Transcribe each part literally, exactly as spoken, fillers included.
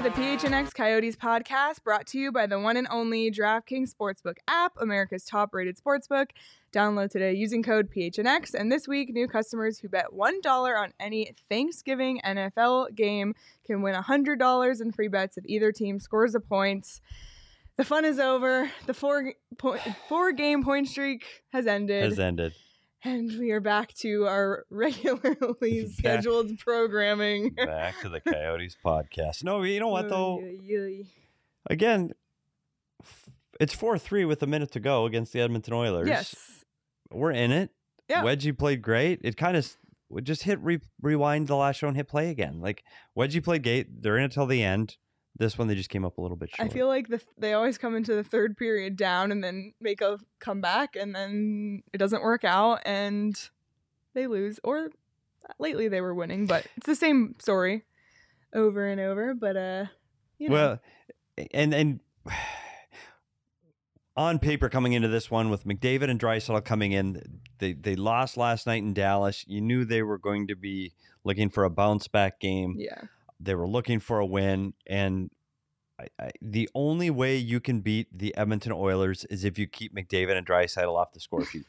to the P H N X Coyotes podcast, brought to you by the one and only DraftKings Sportsbook app, America's top-rated sportsbook. Download today using code P H N X, and this week, new customers who bet one dollar on any Thanksgiving N F L game can win one hundred dollars in free bets if either team scores the points. The fun is over. The four point, four game point streak has ended. Has ended. And we are back to our regularly scheduled programming. Back to the Coyotes podcast. No, you know what, though? Again, it's four three with a minute to go against the Edmonton Oilers. Yes. We're in it. Yeah. Wedgie played great. It kind of just hit re- rewind the last show and hit play again. Like, Wedgie played great. They're in it till the end. This one, they just came up a little bit short. I feel like the th- they always come into the third period down and then make a comeback, and then it doesn't work out, and they lose. Or lately they were winning, but it's the same story over and over. But, uh, you know. Well, and, and on paper coming into this one with McDavid and Draisaitl coming in, they, they lost last night in Dallas. You knew they were going to be looking for a bounce-back game. Yeah. They were looking for a win, and I, I, the only way you can beat the Edmonton Oilers is if you keep McDavid and Draisaitl off the score sheet.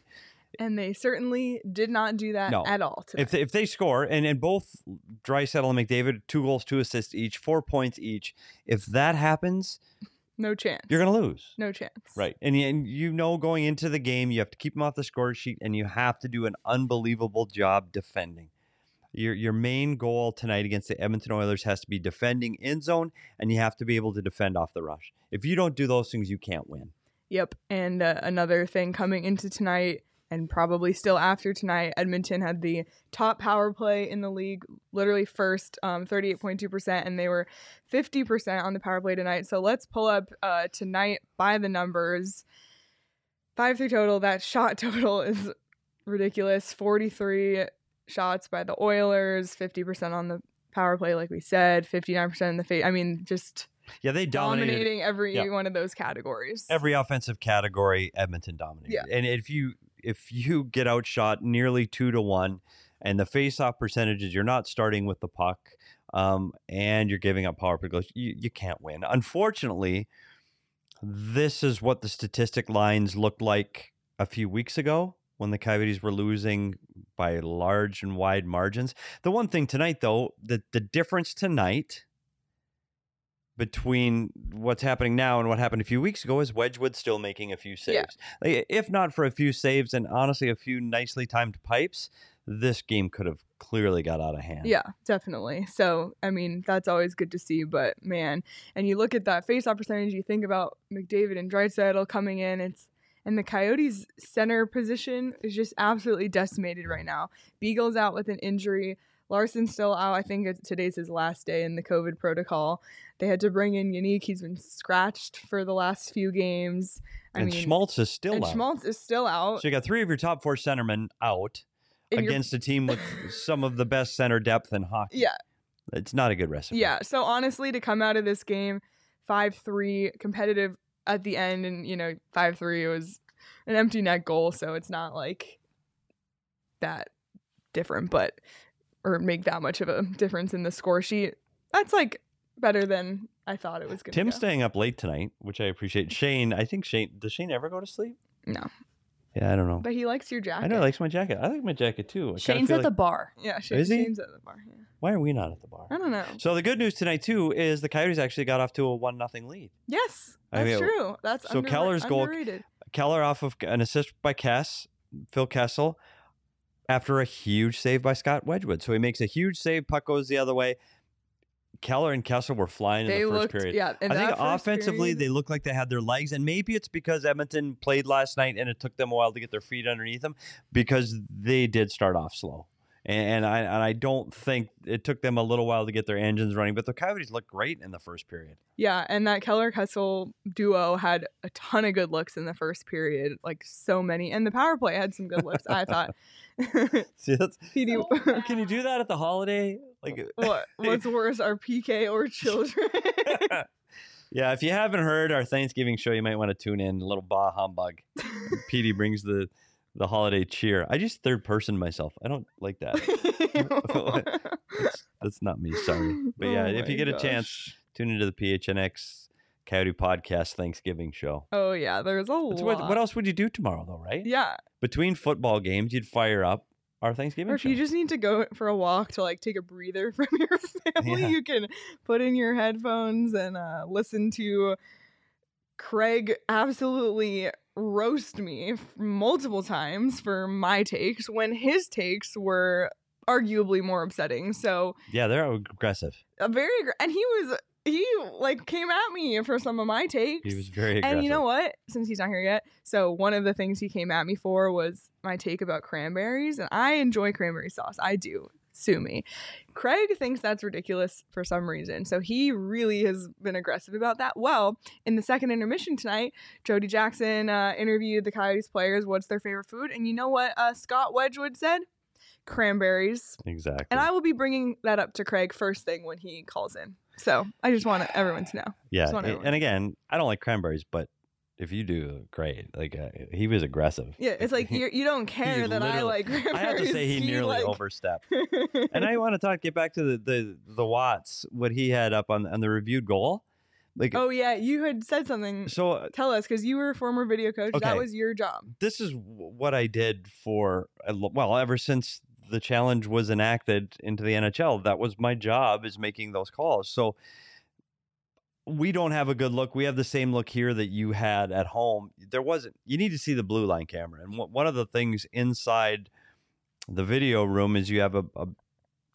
And they certainly did not do that no. at all today. If they, if they score, and, and both Draisaitl and McDavid, two goals, two assists each, four points each, if that happens... No chance. You're going to lose. No chance. Right. And, and you know going into the game, you have to keep them off the score sheet, and you have to do an unbelievable job defending. Your your main goal tonight against the Edmonton Oilers has to be defending in zone, and you have to be able to defend off the rush. If you don't do those things, you can't win. Yep, and uh, another thing coming into tonight, and probably still after tonight, Edmonton had the top power play in the league, literally first, um, thirty-eight point two percent, and they were fifty percent on the power play tonight. So let's pull up uh, tonight by the numbers. five three total, that shot total is ridiculous, forty-three shots by the Oilers, fifty percent on the power play, like we said, fifty-nine percent in the face. I mean, just yeah, they dominated. dominating every yeah. one of those categories. Every offensive category, Edmonton dominated. Yeah. And if you if you get outshot nearly two to one, and the face-off percentages, you're not starting with the puck, um, and you're giving up power play goals, you, you can't win. Unfortunately, this is what the statistic lines looked like a few weeks ago when the Coyotes were losing by large and wide margins. The one thing tonight, though, the, the difference tonight between what's happening now and what happened a few weeks ago is Wedgewood still making a few saves. Yeah. Like, if not for a few saves and honestly a few nicely timed pipes, this game could have clearly got out of hand. Yeah, definitely. So, I mean, that's always good to see, but man, and you look at that faceoff percentage, you think about McDavid and Draisaitl coming in, it's and the Coyotes' center position is just absolutely decimated right now. Beagle's out with an injury. Larson's still out. I think today's his last day in the COVID protocol. They had to bring in Yannick. He's been scratched for the last few games. I and mean, Schmaltz is still and out. And Schmaltz is still out. So you got three of your top four centermen out and against a team with some of the best center depth in hockey. Yeah. It's not a good recipe. Yeah. So honestly, to come out of this game, five three, competitive at the end, and you know, five three, it was an empty net goal, so it's not like that different, but or make that much of a difference in the score sheet. That's like better than I thought it was gonna be. Tim's go. staying up late tonight, which I appreciate. Shane, I think Shane does Shane ever go to sleep? No. Yeah, I don't know. But he likes your jacket. I know he likes my jacket. I like my jacket too. I Shane's at like... the bar. Yeah, Shane, is he? Shane's at the bar. Yeah. Why are we not at the bar? I don't know. So the good news tonight too is the Coyotes actually got off to a one nothing lead. Yes, that's I mean, true. That's so under- Keller's underrated. goal. Keller off of an assist by Kess, Phil Kessel, after a huge save by Scott Wedgewood. So he makes a huge save. Puck goes the other way. Keller and Kessel were flying they in the looked, first period. Yeah, I think offensively period, they looked like they had their legs, and maybe it's because Edmonton played last night and it took them a while to get their feet underneath them because they did start off slow. And, and I and I don't think it took them a little while to get their engines running, but the Coyotes looked great in the first period. Yeah, and that Keller-Kessel duo had a ton of good looks in the first period, like so many. And the power play had some good looks, I thought. See, that's, Petey, so can you do that at the holiday? Like what? What's worse, our P K or children? Yeah, if you haven't heard our Thanksgiving show, you might want to tune in. A little bah humbug. Petey brings the... the holiday cheer. I just third person myself. I don't like that. that's, that's not me. Sorry. But yeah, oh if you get gosh. a chance, Tune into the P H N X Coyote Podcast Thanksgiving show. Oh, yeah. There's a lot. What, what else would you do tomorrow, though, right? Yeah. Between football games, you'd fire up our Thanksgiving or if show. You just need to go for a walk to, like, take a breather from your family, yeah. You can put in your headphones and uh, listen to Craig absolutely roast me multiple times for my takes when his takes were arguably more upsetting. So yeah, they're aggressive. A very and he was he like came at me for some of my takes. He was very aggressive. And you know what? Since he's not here yet, so one of the things he came at me for was my take about cranberries, and I enjoy cranberry sauce. I do. Sue me. Craig thinks that's ridiculous for some reason, so he really has been aggressive about that. Well, in the second intermission tonight, Jody Jackson uh, interviewed the Coyotes players, what's their favorite food, and you know what uh, Scott Wedgewood said? Cranberries. Exactly. And I will be bringing that up to Craig first thing when he calls in. So I just want everyone to know. Yeah, it, and know. Again, I don't like cranberries, but if you do, great. Like uh, he was aggressive. Yeah, it's like you're, you don't care that I like cranberries. I have to say he, he nearly like... overstepped. And I want to talk. Get back to the, the the Watts. What he had up on on the reviewed goal. Like oh yeah, you had said something. So uh, tell us, because you were a former video coach. Okay. That was your job. This is what I did for well ever since the challenge was enacted into the N H L. That was my job, is making those calls. So. We don't have a good look. We have the same look here that you had at home. There wasn't, you need to see the blue line camera. And one of the things inside the video room is you have a, a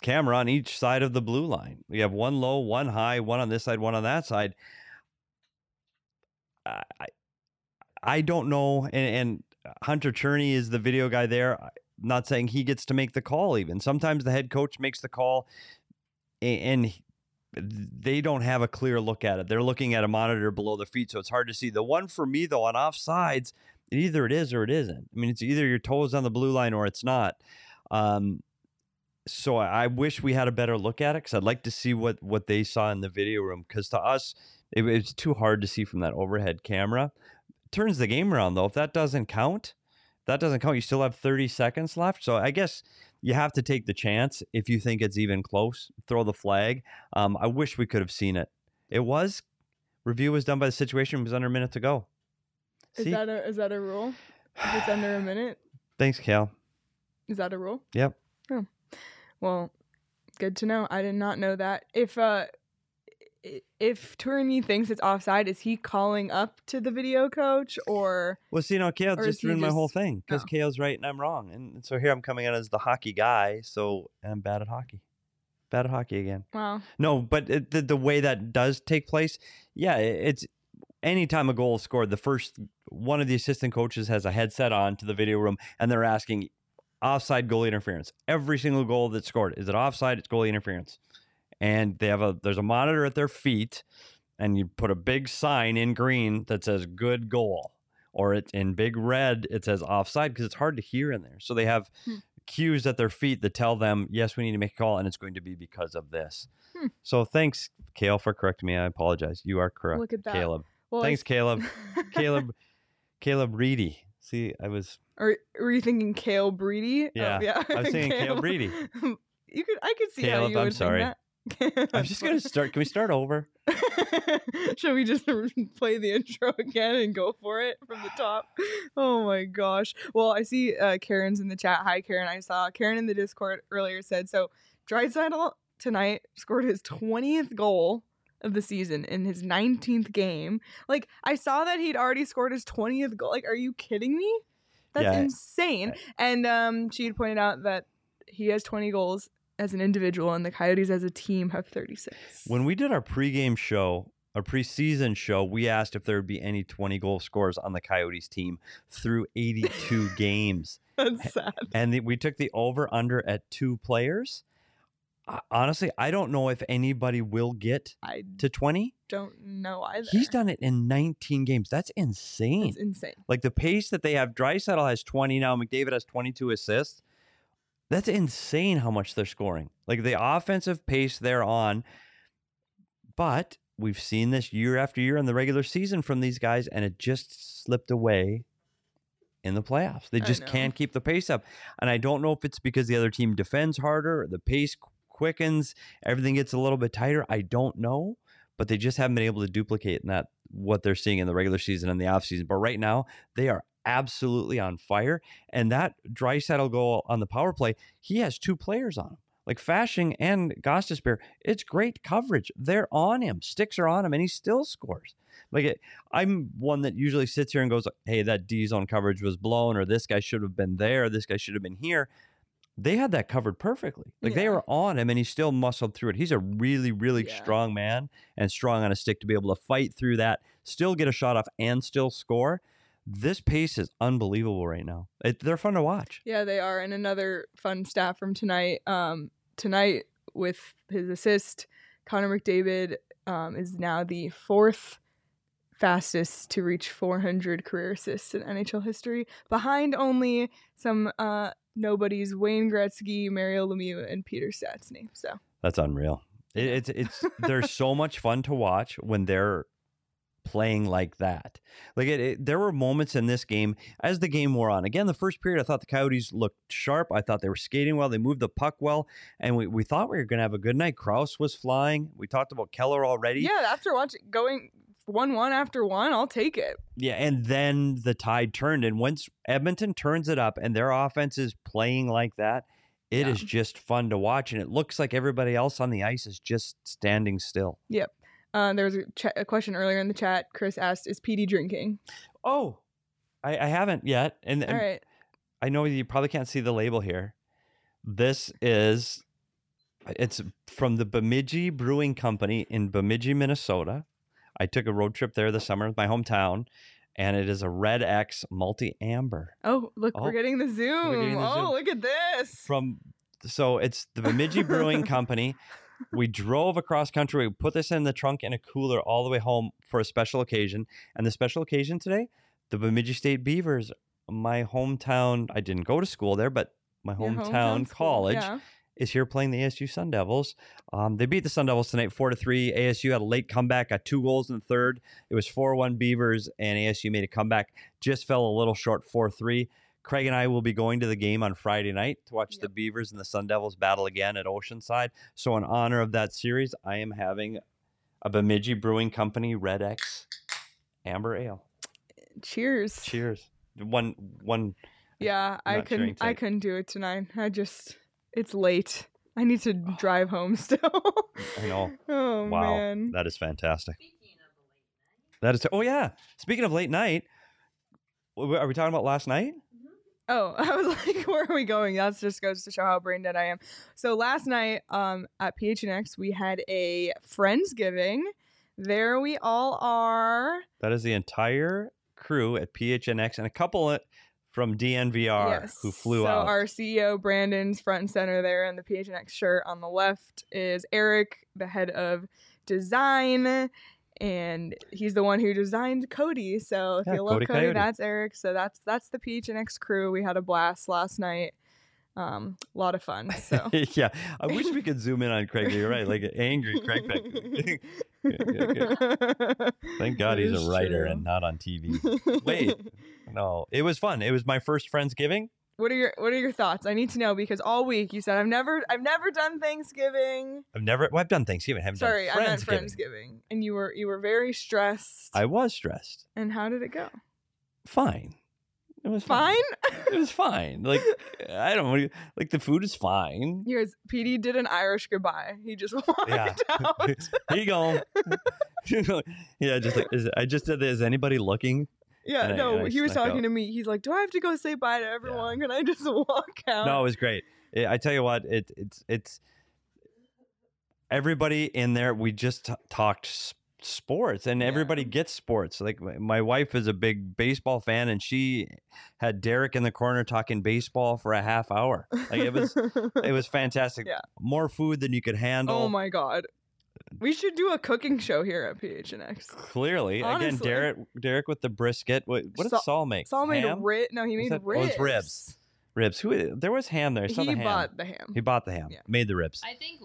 camera on each side of the blue line. You have one low, one high, one on this side, one on that side. I I don't know. And, and Hunter Cherney is the video guy there. I'm not saying he gets to make the call even. Sometimes the head coach makes the call and he, they don't have a clear look at it. They're looking at a monitor below their feet, so it's hard to see. The one for me, though, on offsides, either it is or it isn't. I mean, it's either your toes on the blue line or it's not. Um, so I, I wish we had a better look at it, because I'd like to see what, what they saw in the video room, because to us, it, it's too hard to see from that overhead camera. Turns the game around, though. If that doesn't count, that doesn't count. You still have thirty seconds left, so I guess... You have to take the chance. If you think it's even close, throw the flag. Um, I wish we could have seen it. It was. Review was done by the situation. It was under a minute to go. Is that a, is that a rule? If it's under a minute? Thanks, Cal. Is that a rule? Yep. Oh. Well, good to know. I did not know that. If uh, if Tourney thinks it's offside, is he calling up to the video coach or? Well, see, no, Kale just ruined just, my whole thing because no. Kale's right and I'm wrong. And so here I'm coming out as the hockey guy. So and I'm bad at hockey. Bad at hockey again. Wow. No, but it, the, the way that does take place. Yeah, it, it's anytime a goal is scored, the first one of the assistant coaches has a headset on to the video room and they're asking offside goalie interference. Every single goal that's scored. Is it offside? It's goalie interference. And they have a there's a monitor at their feet, and you put a big sign in green that says good goal, or it in big red it says offside, because it's hard to hear in there. So they have hmm. cues at their feet that tell them, yes, we need to make a call, and it's going to be because of this. Hmm. So thanks, Kale, for correcting me. I apologize. You are correct. Look at that. Caleb. Well, thanks, Caleb. Caleb. Caleb Reedy. See, I was. Are were you thinking Caleb Reedy? Yeah, oh, yeah. I was thinking Caleb Reedy. You could. I could see Caleb, how you I'm would sorry. Think that. I'm just gonna start. Can we start over? Should we just play the intro again and go for it from the top? Oh my gosh! Well, I see uh, Karen's in the chat. Hi, Karen. I saw Karen in the Discord earlier said so. Draisaitl tonight scored his twentieth goal of the season in his nineteenth game. Like I saw that he'd already scored his twentieth goal. Like, are you kidding me? That's yeah. insane. And um, she had pointed out that he has twenty goals as an individual, and the Coyotes as a team have thirty-six. When we did our pregame show, our preseason show, we asked if there would be any twenty-goal scorers on the Coyotes team through eighty-two games. That's sad. And the, we took the over-under at two players. Uh, honestly, I don't know if anybody will get I to twenty. Don't know either. He's done it in nineteen games. That's insane. That's insane. Like the pace that they have, Draisaitl has twenty now, McDavid has twenty-two assists. That's insane how much they're scoring. Like the offensive pace they're on. But we've seen this year after year in the regular season from these guys, and it just slipped away in the playoffs. They just can't keep the pace up. And I don't know if it's because the other team defends harder, the pace quickens, everything gets a little bit tighter. I don't know. but they just haven't been able to duplicate in that what they're seeing in the regular season and the offseason. But right now, they are absolutely on fire. And that Draisaitl goal on the power play, he has two players on him, like Fashing and Gostisbehere. It's great coverage. They're on him. Sticks are on him, and he still scores. Like it, I'm one that usually sits here and goes, hey, that D-zone coverage was blown, or this guy should have been there, or this guy should have been here. They had that covered perfectly. Like yeah. they were on him, and he still muscled through it. He's a really, really yeah. strong man and strong on a stick to be able to fight through that, still get a shot off, and still score. This pace is unbelievable right now. It, they're fun to watch. Yeah, they are. And another fun stat from tonight, um, tonight with his assist, Connor McDavid um, is now the fourth fastest to reach four hundred career assists in N H L history, behind only some uh, nobody's Wayne Gretzky, Mario Lemieux, and Peter Stastny. So that's unreal. It, it's it's they're so much fun to watch when they're playing like that. Like it, it, there were moments in this game as the game wore on. Again, the first period, I thought the Coyotes looked sharp. I thought they were skating well. They moved the puck well, and we, we thought we were going to have a good night. Krause was flying. We talked about Keller already. Yeah, after watching going. One one after one, I'll take it. Yeah, and then the tide turned, and once Edmonton turns it up and their offense is playing like that, it yeah. is just fun to watch, and it looks like everybody else on the ice is just standing still. Yep. Uh, there was a, ch a question earlier in the chat. Chris asked, "Is Petey drinking?" Oh, I, I haven't yet, and, and all right. I know you probably can't see the label here. This is it's from the Bemidji Brewing Company in Bemidji, Minnesota. I took a road trip there this summer, my hometown, and it is a Red X Multi Amber. Oh, look, oh, we're getting the Zoom. Getting the oh, Zoom. Look at this. From So it's the Bemidji Brewing Company. We drove across country. We put this in the trunk in a cooler all the way home for a special occasion. And the special occasion today, the Bemidji State Beavers, my hometown, I didn't go to school there, but my hometown, hometown college. School, yeah. is here playing the A S U Sun Devils. Um, they beat the Sun Devils tonight, four to three. A S U had a late comeback, got two goals in the third. It was four one Beavers, and A S U made a comeback. Just fell a little short, four three. Craig and I will be going to the game on Friday night to watch yep. the Beavers and the Sun Devils battle again at Oceanside. So in honor of that series, I am having a Bemidji Brewing Company Red X Amber Ale. Cheers. Cheers. One, one. Yeah, I couldn't, I couldn't do it tonight. I just... It's late. I need to drive home still. I know. Oh, wow. Man. That is fantastic. Speaking of late night. That is. Oh, yeah. Speaking of late night, are we talking about last night? Mm-hmm. Oh, I was like, where are we going? That just goes to show how brain dead I am. So last night um, at P H N X, we had a Friendsgiving. There we all are. That is the entire crew at P H N X and a couple of... From D N V R, yes. who flew so out. So our C E O, Brandon's front and center there in the P H N X shirt. On the left is Eric, the head of design, and he's the one who designed Cody. So if yeah, you love Cody, Cody, Cody, that's Eric. So that's that's the P H N X crew. We had a blast last night. Um, a lot of fun. So yeah, I wish we could zoom in on Craig. You're right, like an angry Craig. Thank God he's a writer true. and not on T V. Wait, no, it was fun. It was my first Friendsgiving. What are your What are your thoughts? I need to know because all week you said I've never I've never done Thanksgiving. I've never well, I've done Thanksgiving. I haven't Sorry, done I meant Friendsgiving, and you were you were very stressed. I was stressed. And how did it go? Fine. It was fine. fine? It was fine. Like, I don't know. Like, the food is fine. Yes, Petey did an Irish goodbye. He just walked yeah. out. Here you go. yeah, just like, is, I just said, is anybody looking? Yeah, and no, I, he was talking out. to me. He's like, do I have to go say bye to everyone? Yeah. Can I just walk out? No, it was great. It, I tell you what, it, it's, it's, everybody in there, we just t talked sports and yeah. everybody gets sports. Like my wife is a big baseball fan and she had Derek in the corner talking baseball for a half hour. Like it was it was fantastic. Yeah. More food than you could handle. Oh my God. We should do a cooking show here at P H N X. Clearly. Honestly. Again, Derek Derek with the brisket. What, what did Saul make? Saul made ham? a rib. No, he made that, ribs. Oh, it's ribs. Ribs. Who there was ham there. He the ham. bought the ham. He bought the ham. Yeah. Made the ribs. I think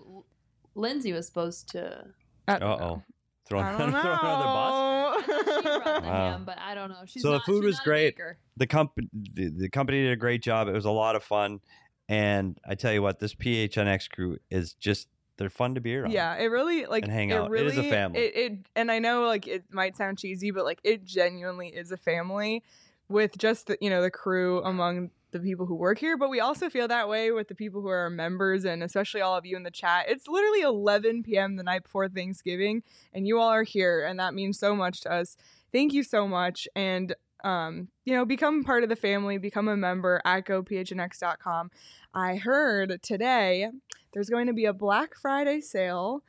Lindsay was supposed to I don't Uh-oh. know. Throwing another bus. She brought the wow. ham, but I don't know. She's so not, the food she's was great. The company, the, the company did a great job. It was a lot of fun, and I tell you what, this P H N X crew is just They're fun to beer on. Yeah, it really like and hang out. Really, it is a family. It, it and I know like it might sound cheesy, but like it genuinely is a family with just the, you know, the crew among the people who work here. But we also feel that way with the people who are our members, and especially all of you in the chat. It's literally eleven p.m. the night before Thanksgiving, and you all are here, and that means so much to us. Thank you so much, and um, you know, become part of the family. Become a member at go p h n x dot com. I heard today there's going to be a Black Friday sale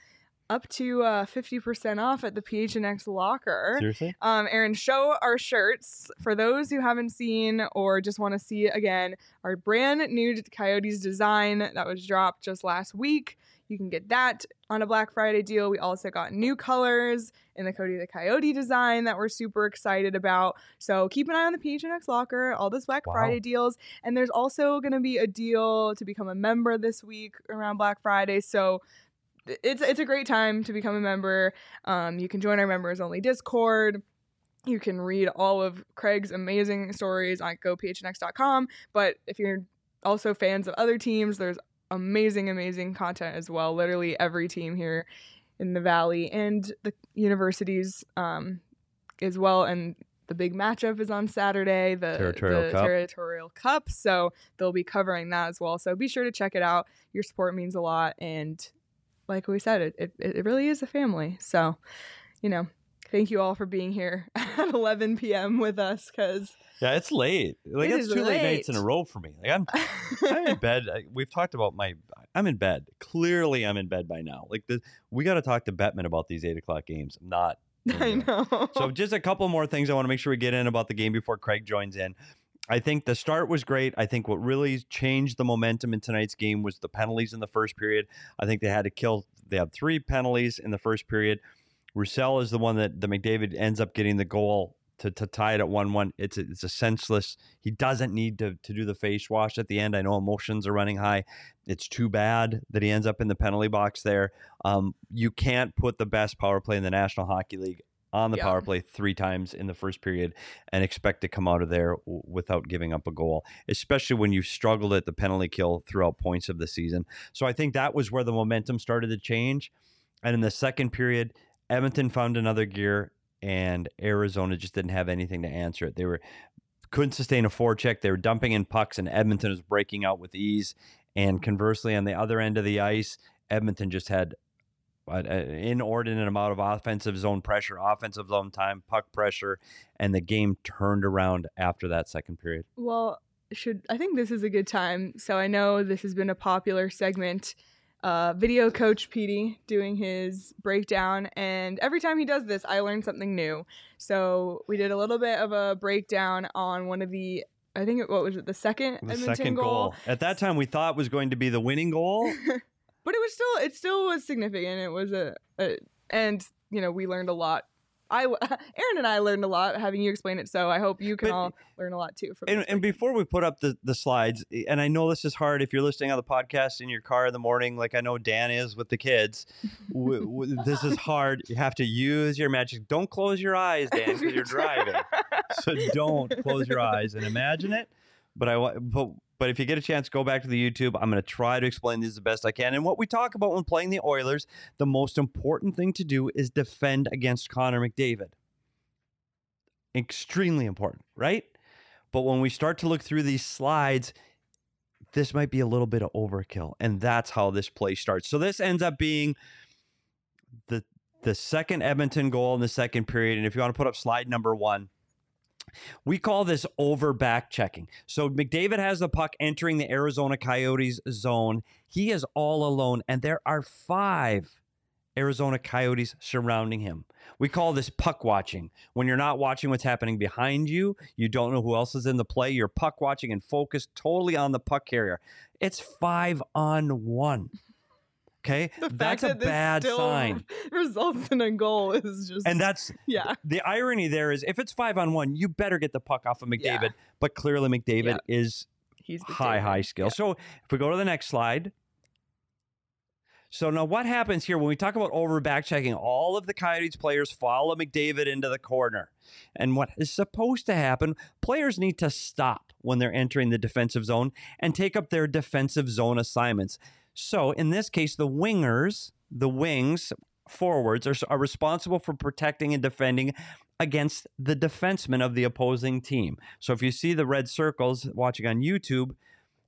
up to uh, fifty percent off at the P H N X Locker. Seriously? Um, Aaron, show our shirts. For those who haven't seen or just want to see, again, our brand new Coyotes design that was dropped just last week. You can get that on a Black Friday deal. We also got new colors in the Cody the Coyote design that we're super excited about. So keep an eye on the P H N X Locker, all those Black wow. Friday deals. And there's also going to be a deal to become a member this week around Black Friday. So it's it's a great time to become a member. Um, you can join our members only Discord. You can read all of Craig's amazing stories on go p h n x dot com. But if you're also fans of other teams, there's amazing, amazing content as well. Literally every team here in the Valley and the universities um, as well. And the big matchup is on Saturday, the Territorial, the Cup. Territorial Cup. So they'll be covering that as well. So be sure to check it out. Your support means a lot. And like we said, it, it, it really is a family. So, you know, thank you all for being here at eleven p.m. with us. Because yeah, it's late. Like it it's two late. late nights in a row for me. Like I'm, I'm in bed. I, we've talked about my. I'm in bed. Clearly, I'm in bed by now. Like the, we got to talk to Bettman about these eight o'clock games. I'm not. I know. So just a couple more things I want to make sure we get in about the game before Craig joins in. I think the start was great. I think what really changed the momentum in tonight's game was the penalties in the first period. I think they had to kill. They had three penalties in the first period. Roussel is the one that the McDavid ends up getting the goal to, to tie it at one one. It's a, it's a senseless. He doesn't need to, to do the face wash at the end. I know emotions are running high. It's too bad that he ends up in the penalty box there. Um, you can't put the best power play in the National Hockey League on the yeah. power play three times in the first period and expect to come out of there w- without giving up a goal, especially when you struggled at the penalty kill throughout points of the season. So I think that was where the momentum started to change. And in the second period, Edmonton found another gear, and Arizona just didn't have anything to answer it. They were couldn't sustain a forecheck. They were dumping in pucks, and Edmonton was breaking out with ease. And conversely, on the other end of the ice, Edmonton just had an inordinate amount of offensive zone pressure, offensive zone time, puck pressure, and the game turned around after that second period. Well, should I think this is a good time. So I know this has been a popular segment. Uh, video coach Petey doing his breakdown, and every time he does this I learn something new. So we did a little bit of a breakdown on one of the I think it, what was it the second the Edmonton second goal. goal at that time we thought was going to be the winning goal but it was still it still was significant. It was a, a and you know we learned a lot. I, Aaron and I learned a lot having you explain it, so I hope you can but, all learn a lot too. From and, and before we put up the, the slides, and I know this is hard if you're listening on the podcast in your car in the morning, like I know Dan is with the kids. w- w- this is hard. You have to use your magic. Don't close your eyes, Dan, because you're driving. So don't close your eyes and imagine it. But I but, but if you get a chance, go back to the YouTube. I'm going to try to explain these the best I can. And what we talk about when playing the Oilers, the most important thing to do is defend against Connor McDavid. Extremely important, right? But when we start to look through these slides, this might be a little bit of overkill. And that's how this play starts. So this ends up being the the second Edmonton goal in the second period. And if you want to put up slide number one, we call this over back checking. So McDavid has the puck entering the Arizona Coyotes zone. He is all alone, and there are five Arizona Coyotes surrounding him. We call this puck watching. When you're not watching what's happening behind you, you don't know who else is in the play. You're puck watching and focused totally on the puck carrier. It's five on one. Okay, the that's fact that a bad this still sign. Results in a goal is just, and that's yeah. The irony there is, if it's five on one, you better get the puck off of McDavid. Yeah. But clearly, McDavid yeah. is He's high, high skill. Yeah. So if we go to the next slide, so now what happens here when we talk about over back checking? All of the Coyotes players follow McDavid into the corner, and what is supposed to happen? Players need to stop when they're entering the defensive zone and take up their defensive zone assignments. So in this case, the wingers, the wings, forwards are, are responsible for protecting and defending against the defensemen of the opposing team. So if you see the red circles watching on YouTube,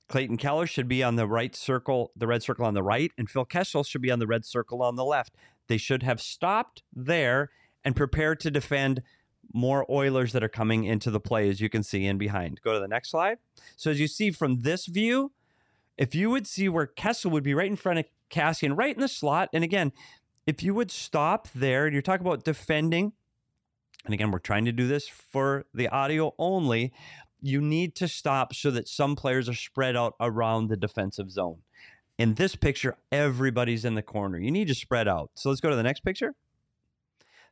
Clayton Keller should be on the right circle, the red circle on the right, and Phil Kessel should be on the red circle on the left. They should have stopped there and prepared to defend more Oilers that are coming into the play, as you can see in behind. Go to the next slide. So as you see from this view, if you would see where Kessel would be right in front of Cassian, right in the slot, and again, if you would stop there, and you're talking about defending, and again, we're trying to do this for the audio only, you need to stop so that some players are spread out around the defensive zone. In this picture, everybody's in the corner. You need to spread out. So let's go to the next picture.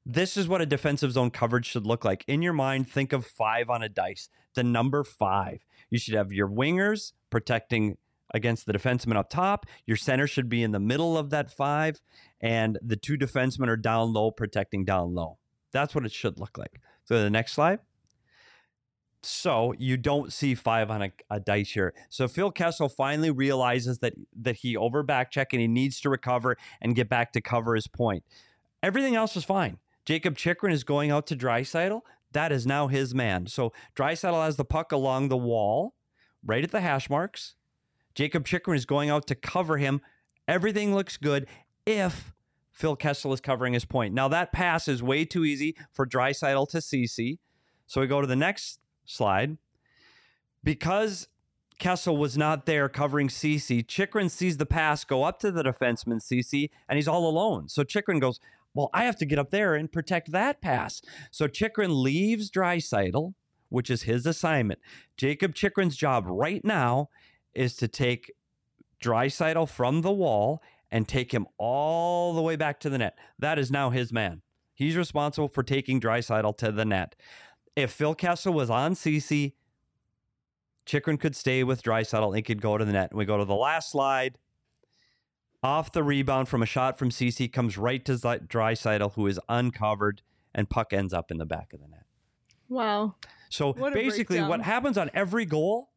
This is what a defensive zone coverage should look like. In your mind, think of five on a dice, the number five. You should have your wingers protecting against the defenseman up top. Your center should be in the middle of that five, and the two defensemen are down low, protecting down low. That's what it should look like. So the next slide. So you don't see five on a, a dice here. So Phil Kessel finally realizes that, that he over back check and he needs to recover and get back to cover his point. Everything else is fine. Jacob Chychrun is going out to Draisaitl. That is now his man. So Draisaitl has the puck along the wall, right at the hash marks. Jacob Chychrun is going out to cover him. Everything looks good if Phil Kessel is covering his point. Now, that pass is way too easy for Draisaitl to Ceci. So we go to the next slide. Because Kessel was not there covering Ceci, Chychrun sees the pass go up to the defenseman, Ceci, and he's all alone. So Chychrun goes, well, I have to get up there and protect that pass. So Chychrun leaves Draisaitl, which is his assignment. Jacob Chychrun's job right now is to take Draisaitl from the wall and take him all the way back to the net. That is now his man. He's responsible for taking Draisaitl to the net. If Phil Kessel was on Ceci, Chychrun could stay with Draisaitl and could go to the net. We go to the last slide. Off the rebound from a shot from Ceci comes right to Draisaitl, who is uncovered, and puck ends up in the back of the net. Wow. So what basically what happens on every goal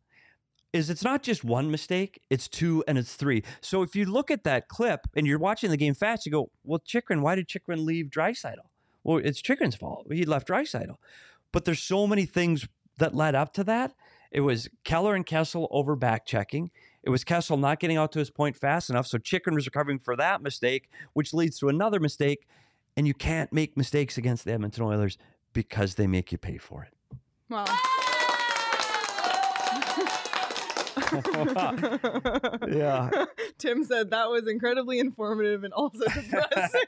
is it's not just one mistake, it's two and it's three. So if you look at that clip and you're watching the game fast, you go, well, Chychrun, why did Chychrun leave Draisaitl? Well, it's Chychrun's fault. He left Draisaitl. But there's so many things that led up to that. It was Keller and Kessel over back checking. It was Kessel not getting out to his point fast enough, so Chychrun was recovering for that mistake, which leads to another mistake, and you can't make mistakes against the Edmonton Oilers because they make you pay for it. Wow. Yeah. Tim said that was incredibly informative and also depressing.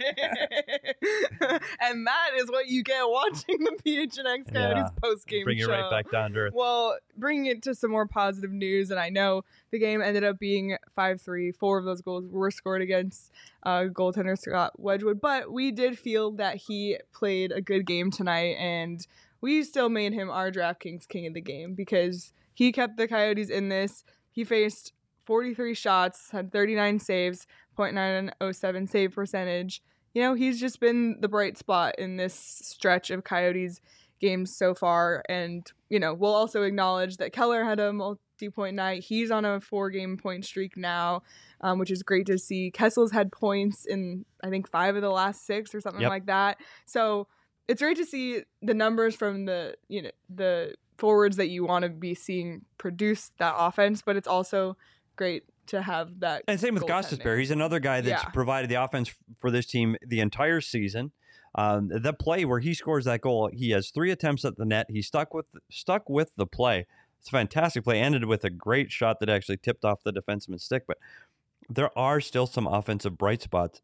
And that is what you get watching the P H N X Coyotes yeah. post-game Bring show. Bring it right back down to earth. Well, bringing it to some more positive news, and I know the game ended up being five three. Four of those goals were scored against uh, goaltender Scott Wedgewood, but we did feel that he played a good game tonight, and we still made him our DraftKings king of the game because he kept the Coyotes in this. He faced forty-three shots, had thirty-nine saves, point nine oh seven save percentage. You know, he's just been the bright spot in this stretch of Coyotes games so far. And, you know, we'll also acknowledge that Keller had a multi-point night. He's on a four-game point streak now, um, which is great to see. Kessel's had points in, I think, five of the last six or something yep. like that. So it's great to see the numbers from the, you know, the forwards that you want to be seeing produce that offense, but it's also great to have that. And same with Gostisbehere. He's another guy that's yeah. provided the offense for this team the entire season. Um, the play where he scores that goal, he has three attempts at the net. He stuck with stuck with the play. It's a fantastic play. Ended with a great shot that actually tipped off the defenseman's stick, but there are still some offensive bright spots,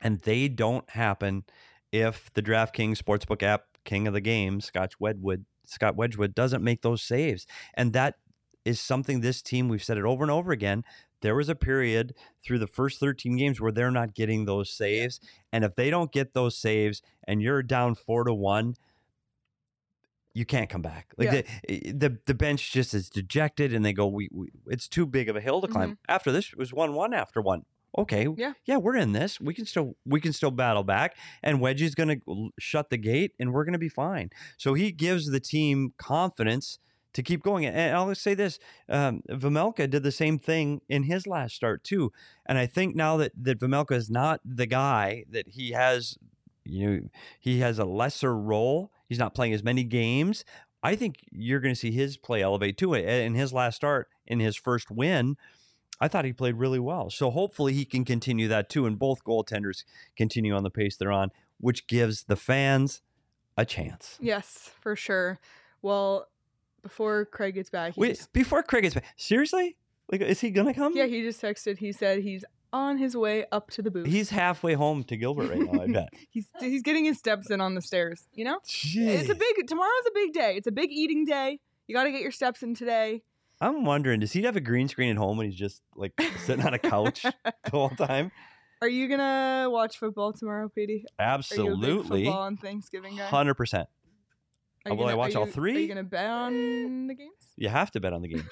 and they don't happen if the DraftKings Sportsbook app, king of the game, Scott Wedgewood, Scott Wedgewood doesn't make those saves. And that is something this team, we've said it over and over again, there was a period through the first thirteen games where they're not getting those saves. And if they don't get those saves and you're down four to one, you can't come back. Like yeah. the, the the bench just is dejected and they go, we, we it's too big of a hill to climb. Mm-hmm. After this, it was one one after one. Okay, yeah. yeah, we're in this. We can still we can still battle back, and Wedgie's going to shut the gate, and we're going to be fine. So he gives the team confidence to keep going. And I'll say this, um, Vomelka did the same thing in his last start too. And I think now that, that Vomelka is not the guy that he has, you know, he has a lesser role. He's not playing as many games. I think you're going to see his play elevate too. In his last start, in his first win, I thought he played really well. So hopefully he can continue that too. And both goaltenders continue on the pace they're on, which gives the fans a chance. Yes, for sure. Well, before Craig gets back. Wait, just... Before Craig gets back. Seriously? Like, is he going to come? Yeah, he just texted. He said he's on his way up to the booth. He's halfway home to Gilbert right now, I bet. he's he's getting his steps in on the stairs, you know? Jeez. It's a big, tomorrow's a big day. It's a big eating day. You got to get your steps in today. I'm wondering, does he have a green screen at home when he's just like sitting on a couch the whole time? Are you going to watch football tomorrow, Petey? Absolutely. Are you a big football on Thanksgiving guy? one hundred percent. Will gonna, I watch you, all three? Are you going to bet on the games? You have to bet on the games.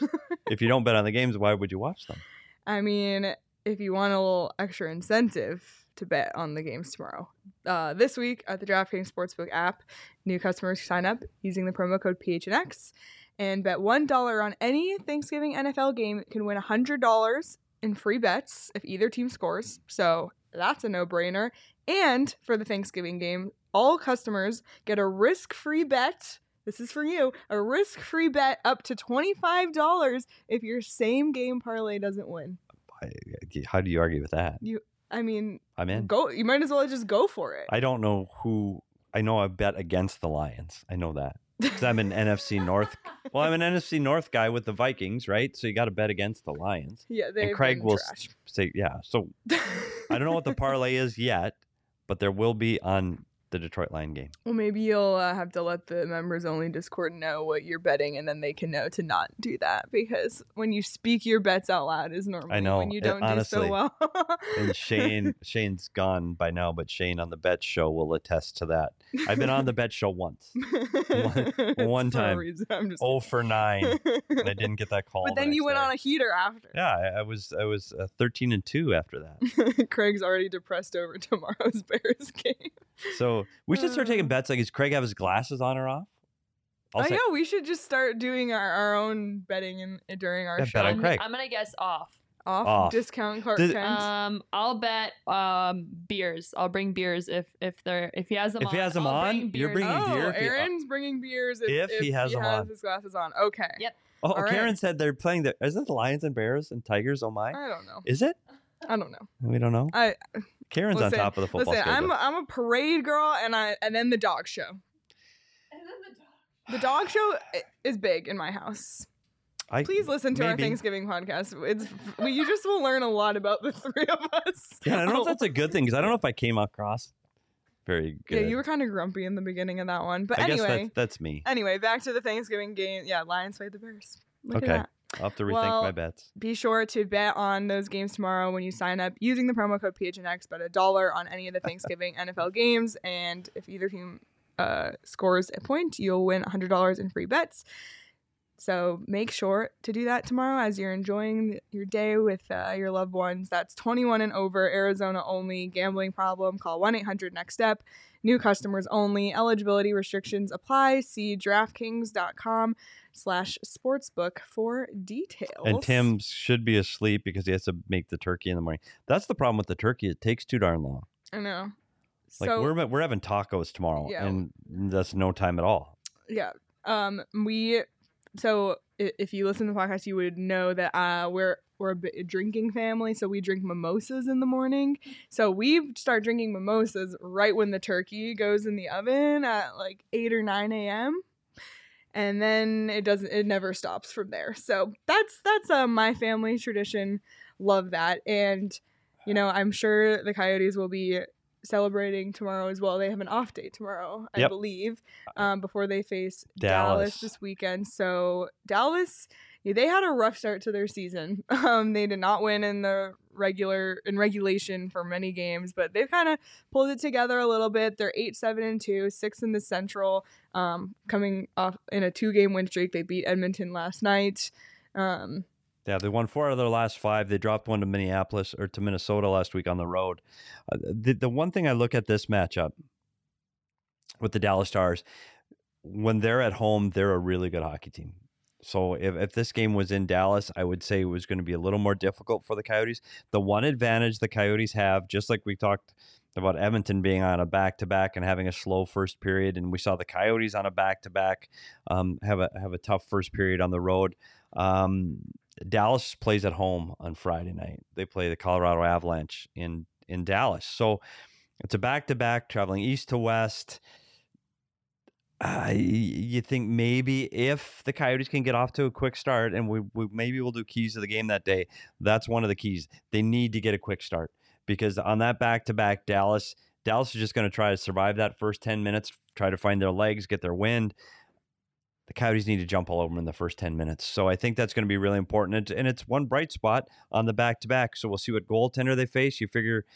If you don't bet on the games, why would you watch them? I mean, if you want a little extra incentive to bet on the games tomorrow. Uh, this week at the DraftKings Sportsbook app, new customers sign up using the promo code P H N X and bet one dollar on any Thanksgiving N F L game can win one hundred dollars in free bets if either team scores. So that's a no-brainer. And for the Thanksgiving game, all customers get a risk-free bet. This is for you. A risk-free bet up to twenty-five dollars if your same game parlay doesn't win. How do you argue with that? You, I mean, I'm in. Go. You might as well just go for it. I don't know who. I know I bet against the Lions. I know that because I'm an N F C North. Well, I'm an N F C North guy with the Vikings, right? So you got to bet against the Lions. Yeah, they. And Craig will trash. say, yeah. So I don't know what the parlay is yet, but there will be on the Detroit Lion game. Well, maybe you'll uh, have to let the members only Discord know what you're betting, and then they can know to not do that, because when you speak your bets out loud is normal. I know. When you don't it, honestly, do so well. And Shane, Shane's gone by now, but Shane on the Bet Show will attest to that. I've been on the Bet Show once, one, one time. I'm just oh for nine, and I didn't get that call. But then you went day. on a heater after. Yeah, I, I was I was uh, thirteen and two after that. Craig's already depressed over tomorrow's Bears game. So. We should start taking bets. Like, does Craig have his glasses on or off? I'll I say, know. We should just start doing our, our own betting in, during our yeah, show. Bet on Craig. I'm going to guess off. Off? off. Discount Clark Kent? Um, I'll bet um, beers. I'll bring beers if if they're if he has them if on. If he has them I'll on, bring you're bringing oh, beer. Aaron's he, uh, bringing beers if, if, if he has, he them has on. his glasses on. Okay. Yep. Oh, All Karen right. said they're playing the... Isn't it the Lions and Bears and Tigers? Oh, my. I don't know. Is it? I don't know. We don't know? I... Karen's listen, on top of the football. Listen, I'm a, I'm a parade girl, and I and then the dog show. And then the dog. The dog show is big in my house. I, Please listen to maybe. our Thanksgiving podcast. It's you just will learn a lot about the three of us. Yeah, I don't know if that's a good thing because I don't know if I came across very good. Yeah, you were kind of grumpy in the beginning of that one, but I anyway, guess that's, that's me. Anyway, back to the Thanksgiving game. Yeah, Lions played the Bears. Look okay. at that. I'll have to rethink well, my bets. Be sure to bet on those games tomorrow when you sign up using the promo code P H N X. Bet a dollar on any of the Thanksgiving N F L games, and if either team uh, scores a point, you'll win one hundred dollars in free bets. So make sure to do that tomorrow as you're enjoying your day with uh, your loved ones. That's twenty-one and over, Arizona only. Gambling problem? Call one eight hundred next step. New customers only. Eligibility restrictions apply. See DraftKings dot com slash sportsbook for details. And Tim should be asleep because he has to make the turkey in the morning. That's the problem with the turkey. It takes too darn long. I know. Like so, we're we're having tacos tomorrow, yeah. and that's no time at all. Yeah. Um. We. So if you listen to the podcast, you would know that uh, we're we're a drinking family, so we drink mimosas in the morning. So we start drinking mimosas right when the turkey goes in the oven at like eight or nine a m and then it doesn't it never stops from there. So that's that's uh, my family tradition. Love that, and you know I'm sure the Coyotes will be celebrating tomorrow as well. They have an off day tomorrow, I yep. believe, um, before they face Dallas. Dallas this weekend. So Dallas, yeah, they had a rough start to their season. Um, they did not win in the regular in regulation for many games, but they've kind of pulled it together a little bit. They're eight, seven, and two, six in the Central. Um, coming off in a two-game win streak, they beat Edmonton last night. Um, Yeah, they won four out of their last five. They dropped one to Minneapolis or to Minnesota last week on the road. Uh, the, the one thing I look at this matchup with the Dallas Stars, when they're at home, they're a really good hockey team. So if, if this game was in Dallas, I would say it was going to be a little more difficult for the Coyotes. The one advantage the Coyotes have, just like we talked about Edmonton being on a back-to-back and having a slow first period, and we saw the Coyotes on a back-to-back um, have a have a tough first period on the road. Um, Dallas plays at home on Friday night. They play the Colorado Avalanche in in Dallas. So it's a back-to-back, traveling east to west. Uh, you think maybe if the Coyotes can get off to a quick start, and we, we maybe we'll do keys of the game that day. That's one of the keys. They need to get a quick start, because on that back-to-back, Dallas, Dallas is just going to try to survive that first ten minutes, try to find their legs, get their wind. The Coyotes need to jump all over them in the first ten minutes. So I think that's going to be really important. And it's one bright spot on the back-to-back. So we'll see what goaltender they face. You figure,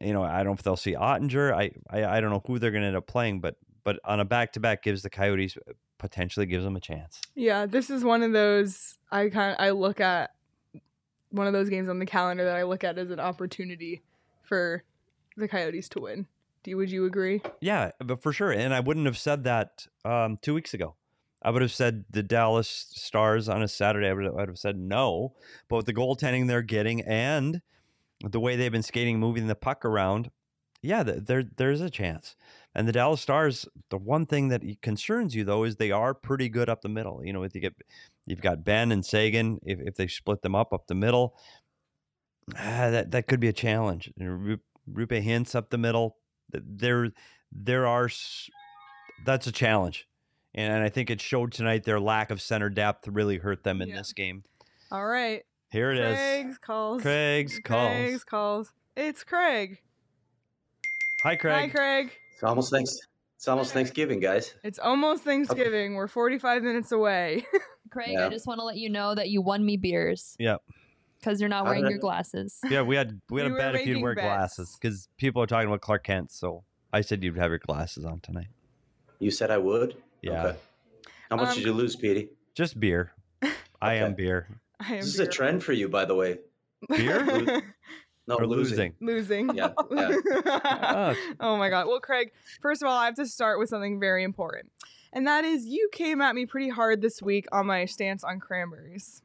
you know, I don't know if they'll see Ottinger. I, I, I don't know who they're going to end up playing, but But on a back-to-back gives the Coyotes, potentially gives them a chance. Yeah, this is one of those, I kind of, I look at one of those games on the calendar that I look at as an opportunity for the Coyotes to win. Do you, would you agree? Yeah, but for sure. And I wouldn't have said that um, two weeks ago. I would have said the Dallas Stars on a Saturday. I would have, I would have said no. But with the goaltending they're getting and the way they've been skating, moving the puck around, yeah, there there's a chance. And the Dallas Stars, the one thing that concerns you, though, is they are pretty good up the middle. You know, if you get, you've got Ben and Sagan, if, if they split them up up the middle, ah, that, that could be a challenge. Rupe, Rupe Hintz up the middle, there, there are, that's a challenge. And I think it showed tonight their lack of center depth really hurt them in yeah. this game. All right. Here it Craig's is. Calls. Craig's calls. Craig's calls. It's Craig. Hi, Craig. Hi, Craig. It's almost thanks. It's almost Thanksgiving, guys. It's almost Thanksgiving. Okay. We're forty-five minutes away. Craig, yeah. I just want to let you know that you won me beers. Yeah. Because you're not wearing your glasses. Yeah, we had we had we a bet if you'd wear bets. glasses, because people are talking about Clark Kent. So I said you'd have your glasses on tonight. You said I would. Yeah. Okay. How much um, did you lose, Petey? Just beer. okay. I am beer. I am this beer. is a trend for you, by the way. Beer. No, or losing. Losing. Yeah. yeah. Oh, my God. Well, Craig, first of all, I have to start with something very important. And that is, you came at me pretty hard this week on my stance on cranberries.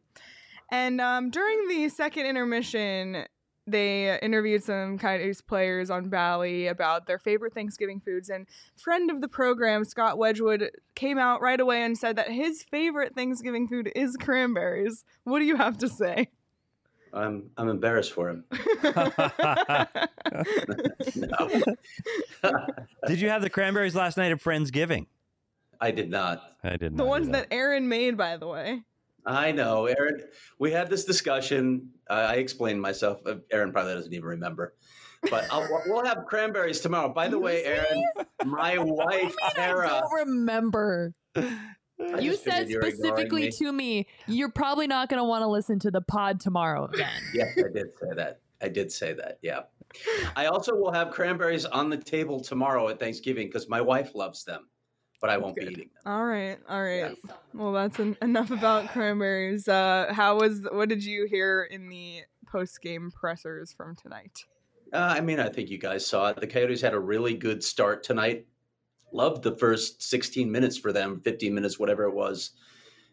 And um, during the second intermission, they interviewed some Coyotes players on Bally about their favorite Thanksgiving foods. And friend of the program, Scott Wedgewood, came out right away and said that his favorite Thanksgiving food is cranberries. What do you have to say? I'm I'm embarrassed for him. Did you have the cranberries last night at Friendsgiving? I did not. I did not. The ones that Aaron made, by the way. I know, Aaron. We had this discussion. Uh, I explained myself. Uh, Aaron probably doesn't even remember. But I'll, we'll have cranberries tomorrow. By the way, Aaron, my wife Tara. I don't remember. I you said specifically me. to me, you're probably not going to want to listen to the pod tomorrow again. Yes, I did say that. I did say that. Yeah. I also will have cranberries on the table tomorrow at Thanksgiving because my wife loves them, but I won't Good. be eating them. All right. All right. Yeah. Well, that's en- enough about cranberries. Uh, how was, what did you hear in the post-game pressers from tonight? Uh, I mean, I think you guys saw it. The Coyotes had a really good start tonight. Loved the first sixteen minutes for them, fifteen minutes, whatever it was.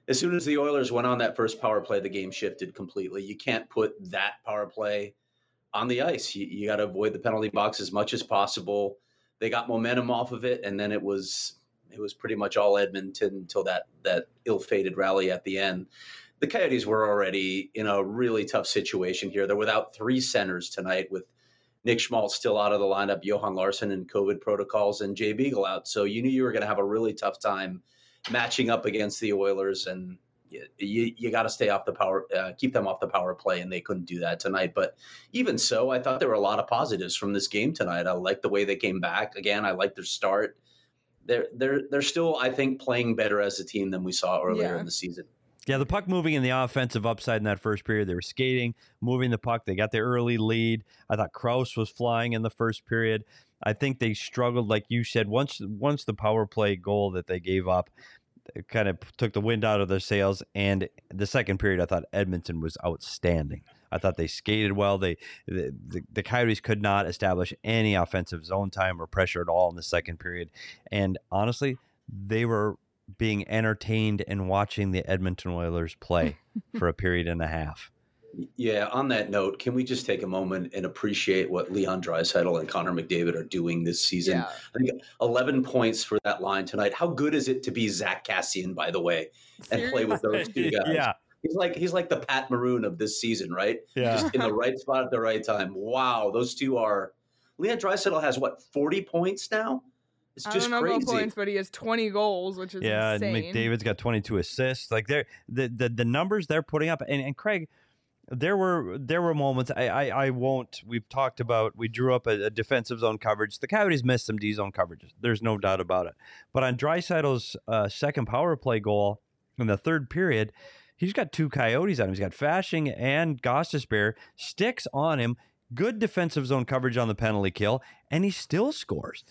As soon as the Oilers went on that first power play, the game shifted completely. You can't put that power play on the ice. You, you got to avoid the penalty box as much as possible. They got momentum off of it, and then it was it was pretty much all Edmonton until that that ill-fated rally at the end. The Coyotes were already in a really tough situation here. They're without three centers tonight, with Nick Schmaltz still out of the lineup, Johan Larsson in COVID protocols, and Jay Beagle out. So you knew you were going to have a really tough time matching up against the Oilers, and you, you, you got to stay off the power, uh, keep them off the power play, and they couldn't do that tonight. But even so, I thought there were a lot of positives from this game tonight. I liked the way they came back. Again, I liked their start. They're they're they're still, I think, playing better as a team than we saw earlier yeah. in the season. Yeah, the puck moving in the offensive upside in that first period. They were skating, moving the puck. They got the early lead. I thought Krause was flying in the first period. I think they struggled, like you said, once once the power play goal that they gave up, it kind of took the wind out of their sails. And the second period, I thought Edmonton was outstanding. I thought they skated well. They the, the, the Coyotes could not establish any offensive zone time or pressure at all in the second period. And honestly, they were being entertained and watching the Edmonton Oilers play for a period and a half. Yeah, on that note, can we just take a moment and appreciate what Leon Draisaitl and Connor McDavid are doing this season? Yeah. I think eleven points for that line tonight. How good is it to be Zach Cassian, by the way, and play with those two guys? Yeah. He's like he's like the Pat Maroon of this season, right? Yeah. Just in the right spot at the right time. Wow, those two are – Leon Draisaitl has, what, forty points now? It's just I don't know crazy. About points, but he has twenty goals, which is yeah, insane. Yeah, McDavid's got twenty-two assists. Like they're the, the, the numbers they're putting up. And, and Craig – There were there were moments I, I, I won't. We've talked about we drew up a, a defensive zone coverage. The Coyotes missed some D zone coverages. There's no doubt about it. But on Draisaitl's uh, second power play goal in the third period, he's got two Coyotes on him. He's got Fashing and Gostisbehere, sticks on him. Good defensive zone coverage on the penalty kill, and he still scores.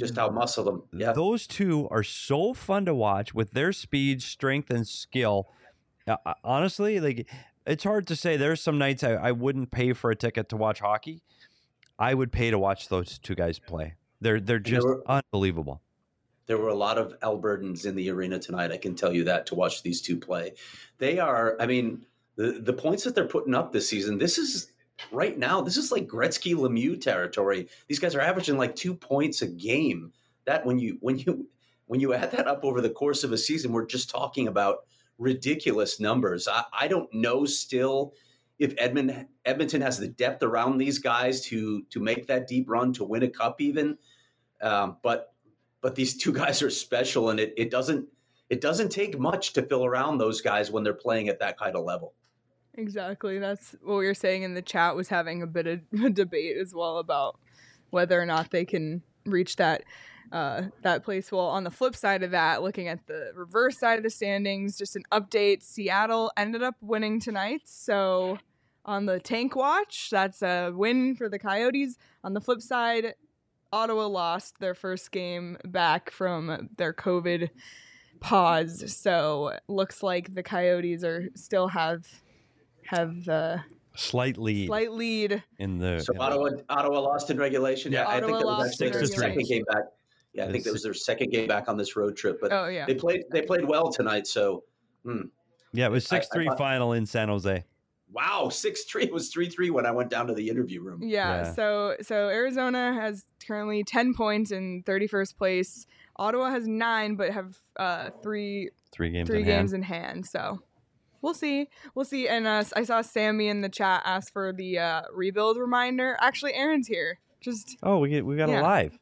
Just outmuscle them. Yeah. Those two are so fun to watch with their speed, strength, and skill. Uh, honestly, like. It's hard to say. There's some nights I, I wouldn't pay for a ticket to watch hockey. I would pay to watch those two guys play. They're they're just there were, unbelievable. There were a lot of Albertans in the arena tonight. I can tell you that to watch these two play. They are, I mean, the, the points that they're putting up this season, this is right now, this is like Gretzky Lemieux territory. These guys are averaging like two points a game. That when you when you when you add that up over the course of a season, we're just talking about ridiculous numbers. I, I don't know still if Edmund, Edmonton has the depth around these guys to to make that deep run to win a cup even. Um, but but these two guys are special, and it it doesn't it doesn't take much to fill around those guys when they're playing at that kind of level. Exactly. That's what we were saying in the chat, was having a bit of a debate as well about whether or not they can reach that uh that place. Well, on the flip side of that, looking at the reverse side of the standings, just an update, Seattle ended up winning tonight, so on the tank watch, that's a win for the Coyotes. On the flip side, Ottawa lost their first game back from their COVID pause, so looks like the Coyotes are still have have the Slight lead. Slight lead. In the, so in Ottawa the... Ottawa lost in regulation. Yeah, yeah I think that was actually their second game back. Yeah, I think that was their second game back on this road trip. But oh, yeah. they played they played well tonight, so mm. Yeah, it was six three thought... final in San Jose. Wow, six three. It was three three when I went down to the interview room. Yeah, yeah. so so Arizona has currently ten points in thirty-first place. Ottawa has nine, but have uh, three three games, three in, games hand. in hand. So We'll see. We'll see. And uh, I saw Sammy in the chat ask for the uh, rebuild reminder. Actually, Aaron's here. Just oh, we get, we got yeah. a live.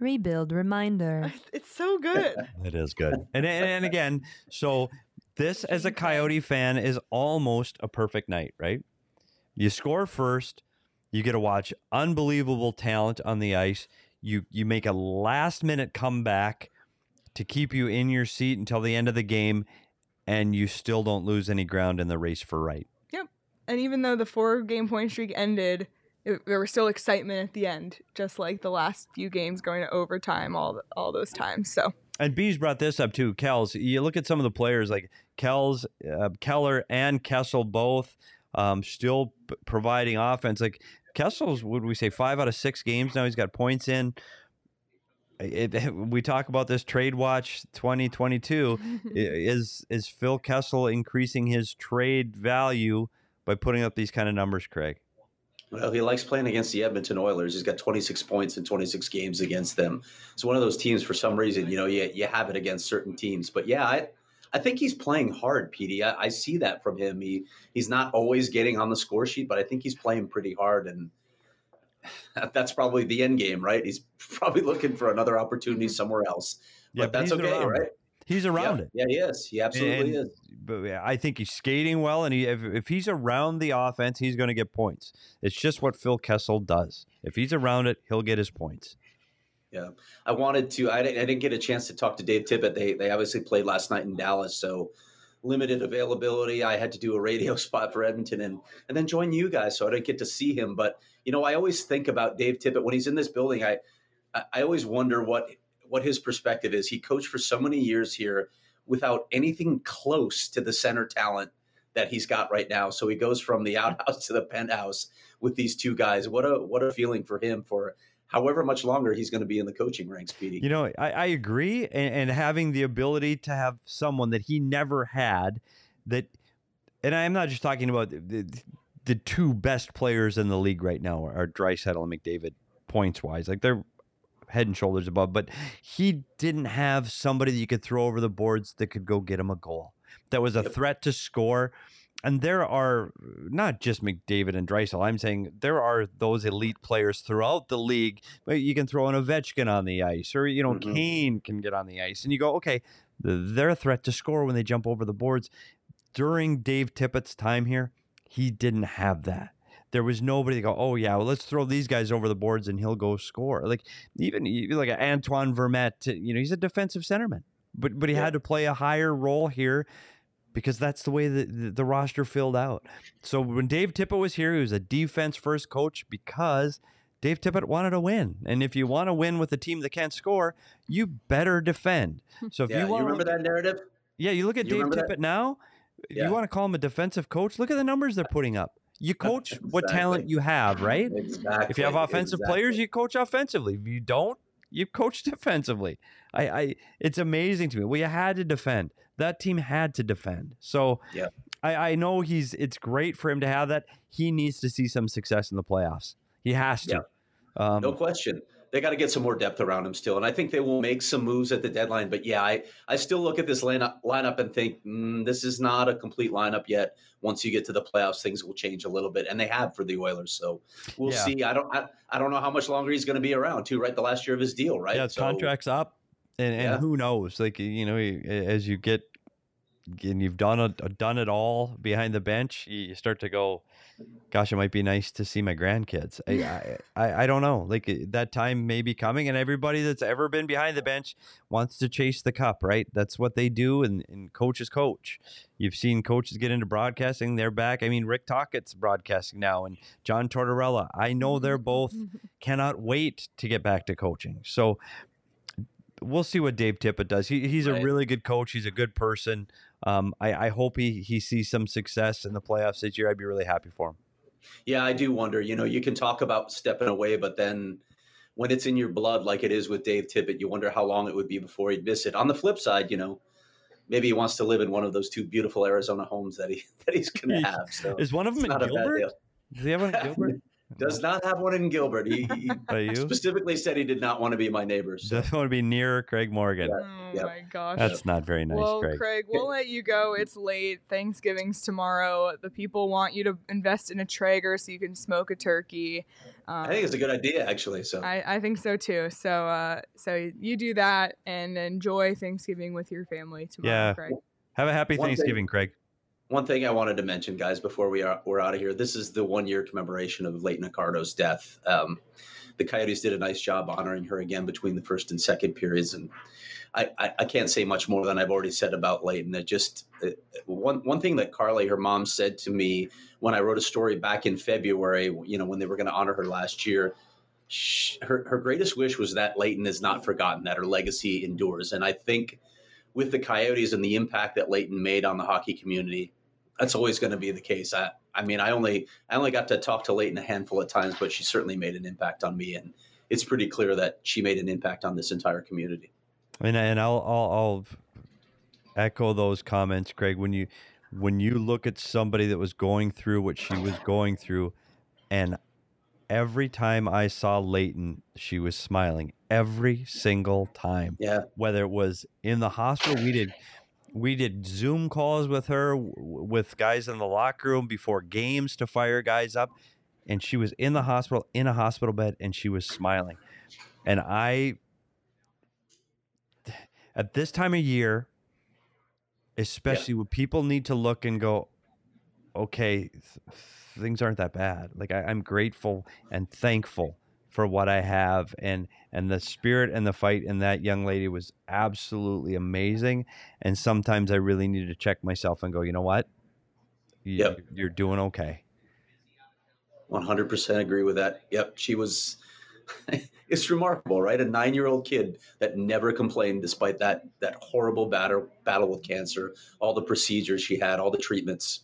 Rebuild reminder. It's so good. It is good. And, and and again, so this as a Coyote fan is almost a perfect night, right? You score first. You get to watch unbelievable talent on the ice. You you make a last-minute comeback to keep you in your seat until the end of the game, and you still don't lose any ground in the race for right. Yep. And even though the four-game point streak ended, it, there was still excitement at the end, just like the last few games going to overtime all all those times. So. And Bees brought this up, too. Kells, you look at some of the players, like Kells, uh, Keller, and Kessel both um, still p- providing offense. Like, Kessel's, would we say, five out of six games now he's got points in. It, it, we talk about this trade watch twenty twenty-two. is is Phil Kessel increasing his trade value by putting up these kind of numbers, Craig? Well, he likes playing against the Edmonton Oilers. He's got twenty-six points in twenty-six games against them. It's one of those teams, for some reason, you know, you, you have it against certain teams. But yeah, I I think he's playing hard, Petey. I, I see that from him. He he's not always getting on the score sheet, but I think he's playing pretty hard, and that's probably the end game, right? He's probably looking for another opportunity somewhere else. Yeah, but, but that's okay, around. right? He's around yeah. it. Yeah, he is. He absolutely and, is. But I think he's skating well, and he, if, if he's around the offense, he's going to get points. It's just what Phil Kessel does. If he's around it, he'll get his points. Yeah, I wanted to. I didn't, I didn't get a chance to talk to Dave Tippett. They they obviously played last night in Dallas, so limited availability. I had to do a radio spot for Edmonton and and then join you guys, so I didn't get to see him. But you know, I always think about Dave Tippett when he's in this building. I I always wonder what what his perspective is. He coached for so many years here without anything close to the center talent that he's got right now. So he goes from the outhouse to the penthouse with these two guys. What a what a feeling for him for however much longer he's going to be in the coaching ranks, Petey. You know, I, I agree. And, and having the ability to have someone that he never had that, and I'm not just talking about the, the two best players in the league right now are Draisaitl and McDavid points wise, like they're head and shoulders above, but he didn't have somebody that you could throw over the boards that could go get him a goal. That was a yep. threat to score. And there are not just McDavid and Draisaitl. I'm saying there are those elite players throughout the league. You can throw an Ovechkin on the ice, or, you know, mm-hmm. Kane can get on the ice. And you go, okay, they're a threat to score when they jump over the boards. During Dave Tippett's time here, he didn't have that. There was nobody to go, oh, yeah, well, let's throw these guys over the boards and he'll go score. Like, even like an Antoine Vermette, you know, he's a defensive centerman. But, but he yeah. had to play a higher role here, because that's the way the, the roster filled out. So when Dave Tippett was here, he was a defense-first coach because Dave Tippett wanted to win. And if you want to win with a team that can't score, you better defend. So if yeah, you want, you remember that narrative? Yeah, you look at you Dave Tippett that? now, yeah. you want to call him a defensive coach, look at the numbers they're putting up. You coach exactly. what talent you have, right? Exactly. If you have offensive exactly. players, you coach offensively. If you don't, you coach defensively. I, I, it's amazing to me. We had to defend. That team had to defend. So yeah. I, I know he's. It's great for him to have that. He needs to see some success in the playoffs. He has to. Yeah. Um, no question. They got to get some more depth around him still. And I think they will make some moves at the deadline. But, yeah, I, I still look at this lineup, lineup and think, mm, this is not a complete lineup yet. Once you get to the playoffs, things will change a little bit. And they have for the Oilers. So we'll yeah. see. I don't I, I don't know how much longer he's going to be around, too, right? The last year of his deal, right? Yeah, his so, contract's up. And, and yeah. who knows? Like, you know, as you get and you've done, a, done it all behind the bench, you start to go, gosh, it might be nice to see my grandkids. I, I I don't know. Like, that time may be coming, and everybody that's ever been behind the bench wants to chase the cup, right? That's what they do, and, and coach is coach. You've seen coaches get into broadcasting. They're back. I mean, Rick Tockett's broadcasting now, and John Tortorella. I know they're both cannot wait to get back to coaching. So we'll see what Dave Tippett does. He, he's right. a really good coach. He's a good person. Um, I, I hope he, he sees some success in the playoffs this year. I'd be really happy for him. Yeah, I do wonder. You know, you can talk about stepping away, but then when it's in your blood like it is with Dave Tippett, you wonder how long it would be before he'd miss it. On the flip side, you know, maybe he wants to live in one of those two beautiful Arizona homes that he that he's going to have. So is one of them in Gilbert? Does he have one in Gilbert? Does not have one in Gilbert. He, he specifically said he did not want to be my neighbor. So. Doesn't want to be near Craig Morgan. Yeah. Oh, yep. my gosh. That's not very nice, well, Craig. Craig, we'll let you go. It's late. Thanksgiving's tomorrow. The people want you to invest in a Traeger so you can smoke a turkey. Um, I think it's a good idea, actually. So I, I think so, too. So uh, so you do that and enjoy Thanksgiving with your family tomorrow, yeah. Craig. Have a happy one Thanksgiving, thing. Craig. One thing I wanted to mention, guys, before we are, we're out of here, this is the one-year commemoration of Leighton Accardo's death. Um, the Coyotes did a nice job honoring her again between the first and second periods, and I, I, I can't say much more than I've already said about Leighton. It just it, one one thing that Carly, her mom, said to me when I wrote a story back in February, you know, when they were going to honor her last year, she, her her greatest wish was that Leighton is not forgotten, that her legacy endures. And I think with the Coyotes and the impact that Leighton made on the hockey community, that's always going to be the case. I, I mean, I only, I only got to talk to Leighton a handful of times, but she certainly made an impact on me, and it's pretty clear that she made an impact on this entire community. And and I'll, I'll, I'll echo those comments, Craig. When you, when you look at somebody that was going through what she was going through, and every time I saw Leighton, she was smiling every single time. Yeah. Whether it was in the hospital, we did. We did Zoom calls with her, w- with guys in the locker room before games to fire guys up. And she was in the hospital, in a hospital bed, and she was smiling. And I, at this time of year, especially yeah. when people need to look and go, okay, th- things aren't that bad. Like, I- I'm grateful and thankful for what I have. And, and the spirit and the fight in that young lady was absolutely amazing. And sometimes I really needed to check myself and go, you know what? You, yep. You're doing okay. one hundred percent agree with that. Yep. She was, it's remarkable, right? A nine-year-old kid that never complained despite that, that horrible battle, battle with cancer, all the procedures she had, all the treatments.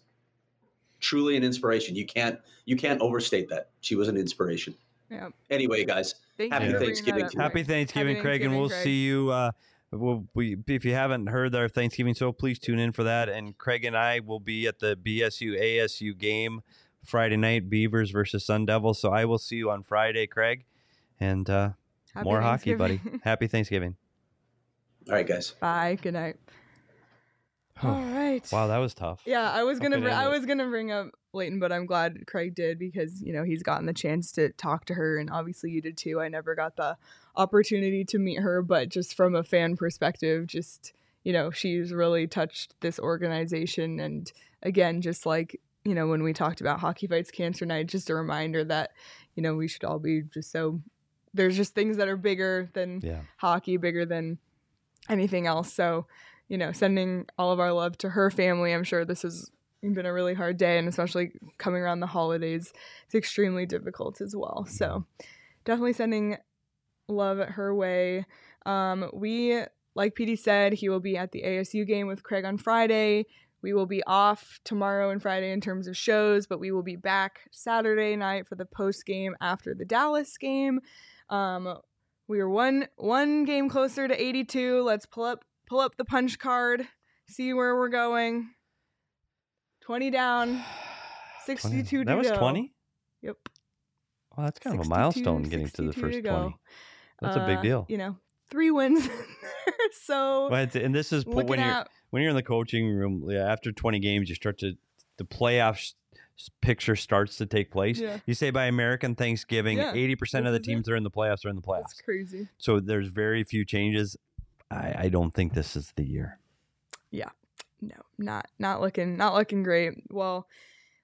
Truly an inspiration. You can't, you can't overstate that. She was an inspiration. Yeah. Anyway, guys, Thank Happy you Thanksgiving. Up, Happy Thanksgiving, Happy Craig, Thanksgiving, and we'll Craig. see you. Uh, we'll, we, if you haven't heard our Thanksgiving show, please tune in for that. And Craig and I will be at the B S U A S U game Friday night, Beavers versus Sun Devils. So I will see you on Friday, Craig. And uh, more hockey, buddy. Happy Thanksgiving. All right, guys. Bye. Good night. All right. Wow, that was tough. Yeah, I was gonna br- I was gonna bring up Leighton, but I'm glad Craig did, because you know he's gotten the chance to talk to her, and obviously you did too. I never got the opportunity to meet her, but just from a fan perspective, just you know she's really touched this organization, and again, just like you know when we talked about Hockey Fights Cancer Night, just a reminder that you know we should all be just so. There's just things that are bigger than yeah. hockey, bigger than anything else. So. You know, sending all of our love to her family. I'm sure this has been a really hard day, and especially coming around the holidays, it's extremely difficult as well. So definitely sending love her way. Um, we, like Petey said, he will be at the A S U game with Craig on Friday. We will be off tomorrow and Friday in terms of shows, but we will be back Saturday night for the post game after the Dallas game. Um, we are one one game closer to eighty-two. Let's pull up. Pull up the punch card, see where we're going. twenty down, sixty-two to go. That was twenty? Yep. Well, that's kind of a milestone getting to the first twenty. That's uh, a big deal. You know, three wins. So, well, and this is when you're out. when you're in the coaching room. Yeah, after twenty games, you start to the playoffs picture starts to take place. Yeah. You say by American Thanksgiving, eighty yeah, percent of the teams that are in the playoffs are in the playoffs. That's crazy. So there's very few changes. I, I don't think this is the year. Yeah, no, not not looking not looking great. Well,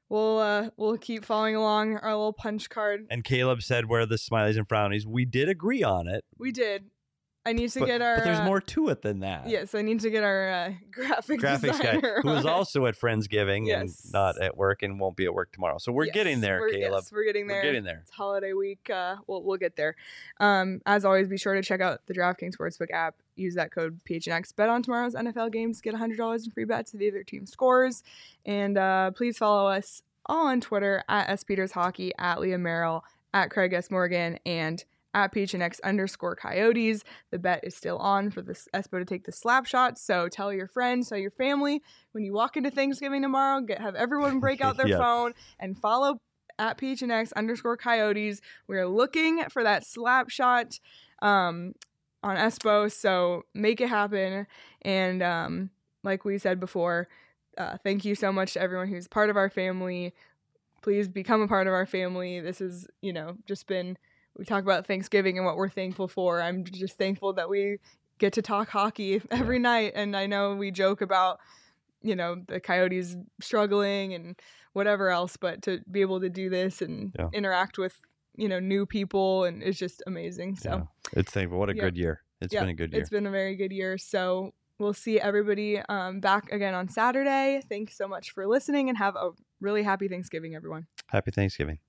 we'll uh, we'll keep following along our little punch card. And Caleb said, "Where are the smileys and frownies?" We did agree on it. We did. I need to but, get our. But there's uh, more to it than that. Yes, yeah, so I need to get our uh, graphic graphics designer guy, who is also at Friendsgiving yes. and not at work and won't be at work tomorrow. So we're yes, getting there, we're, Caleb. Yes, we're getting there. We're getting there. It's holiday week. Uh, we'll we'll get there. Um, as always, be sure to check out the DraftKings Sportsbook app. Use that code P H N X. Bet on tomorrow's N F L games. Get one hundred dollars in free bets if the other team scores. And uh, please follow us all on Twitter at S Peters Hockey, at Leah Merrill, at Craig S. Morgan, and at P H N X underscore Coyotes. The bet is still on for this Espo to take the slap shot. So tell your friends, tell your family when you walk into Thanksgiving tomorrow. Get have everyone break out their yeah. phone and follow at P H N X underscore Coyotes. We are looking for that slap shot um, on Espo. So make it happen. And um, like we said before, uh, thank you so much to everyone who's part of our family. Please become a part of our family. This is, you know, just been. We talk about Thanksgiving and what we're thankful for. I'm just thankful that we get to talk hockey every yeah. night. And I know we joke about, you know, the Coyotes struggling and whatever else, but to be able to do this and yeah. interact with, you know, new people, and it's just amazing. So yeah. it's thankful. What a yeah. good year. It's yeah. been a good year. It's been a very good year. So we'll see everybody um, back again on Saturday. Thanks so much for listening, and have a really happy Thanksgiving, everyone. Happy Thanksgiving.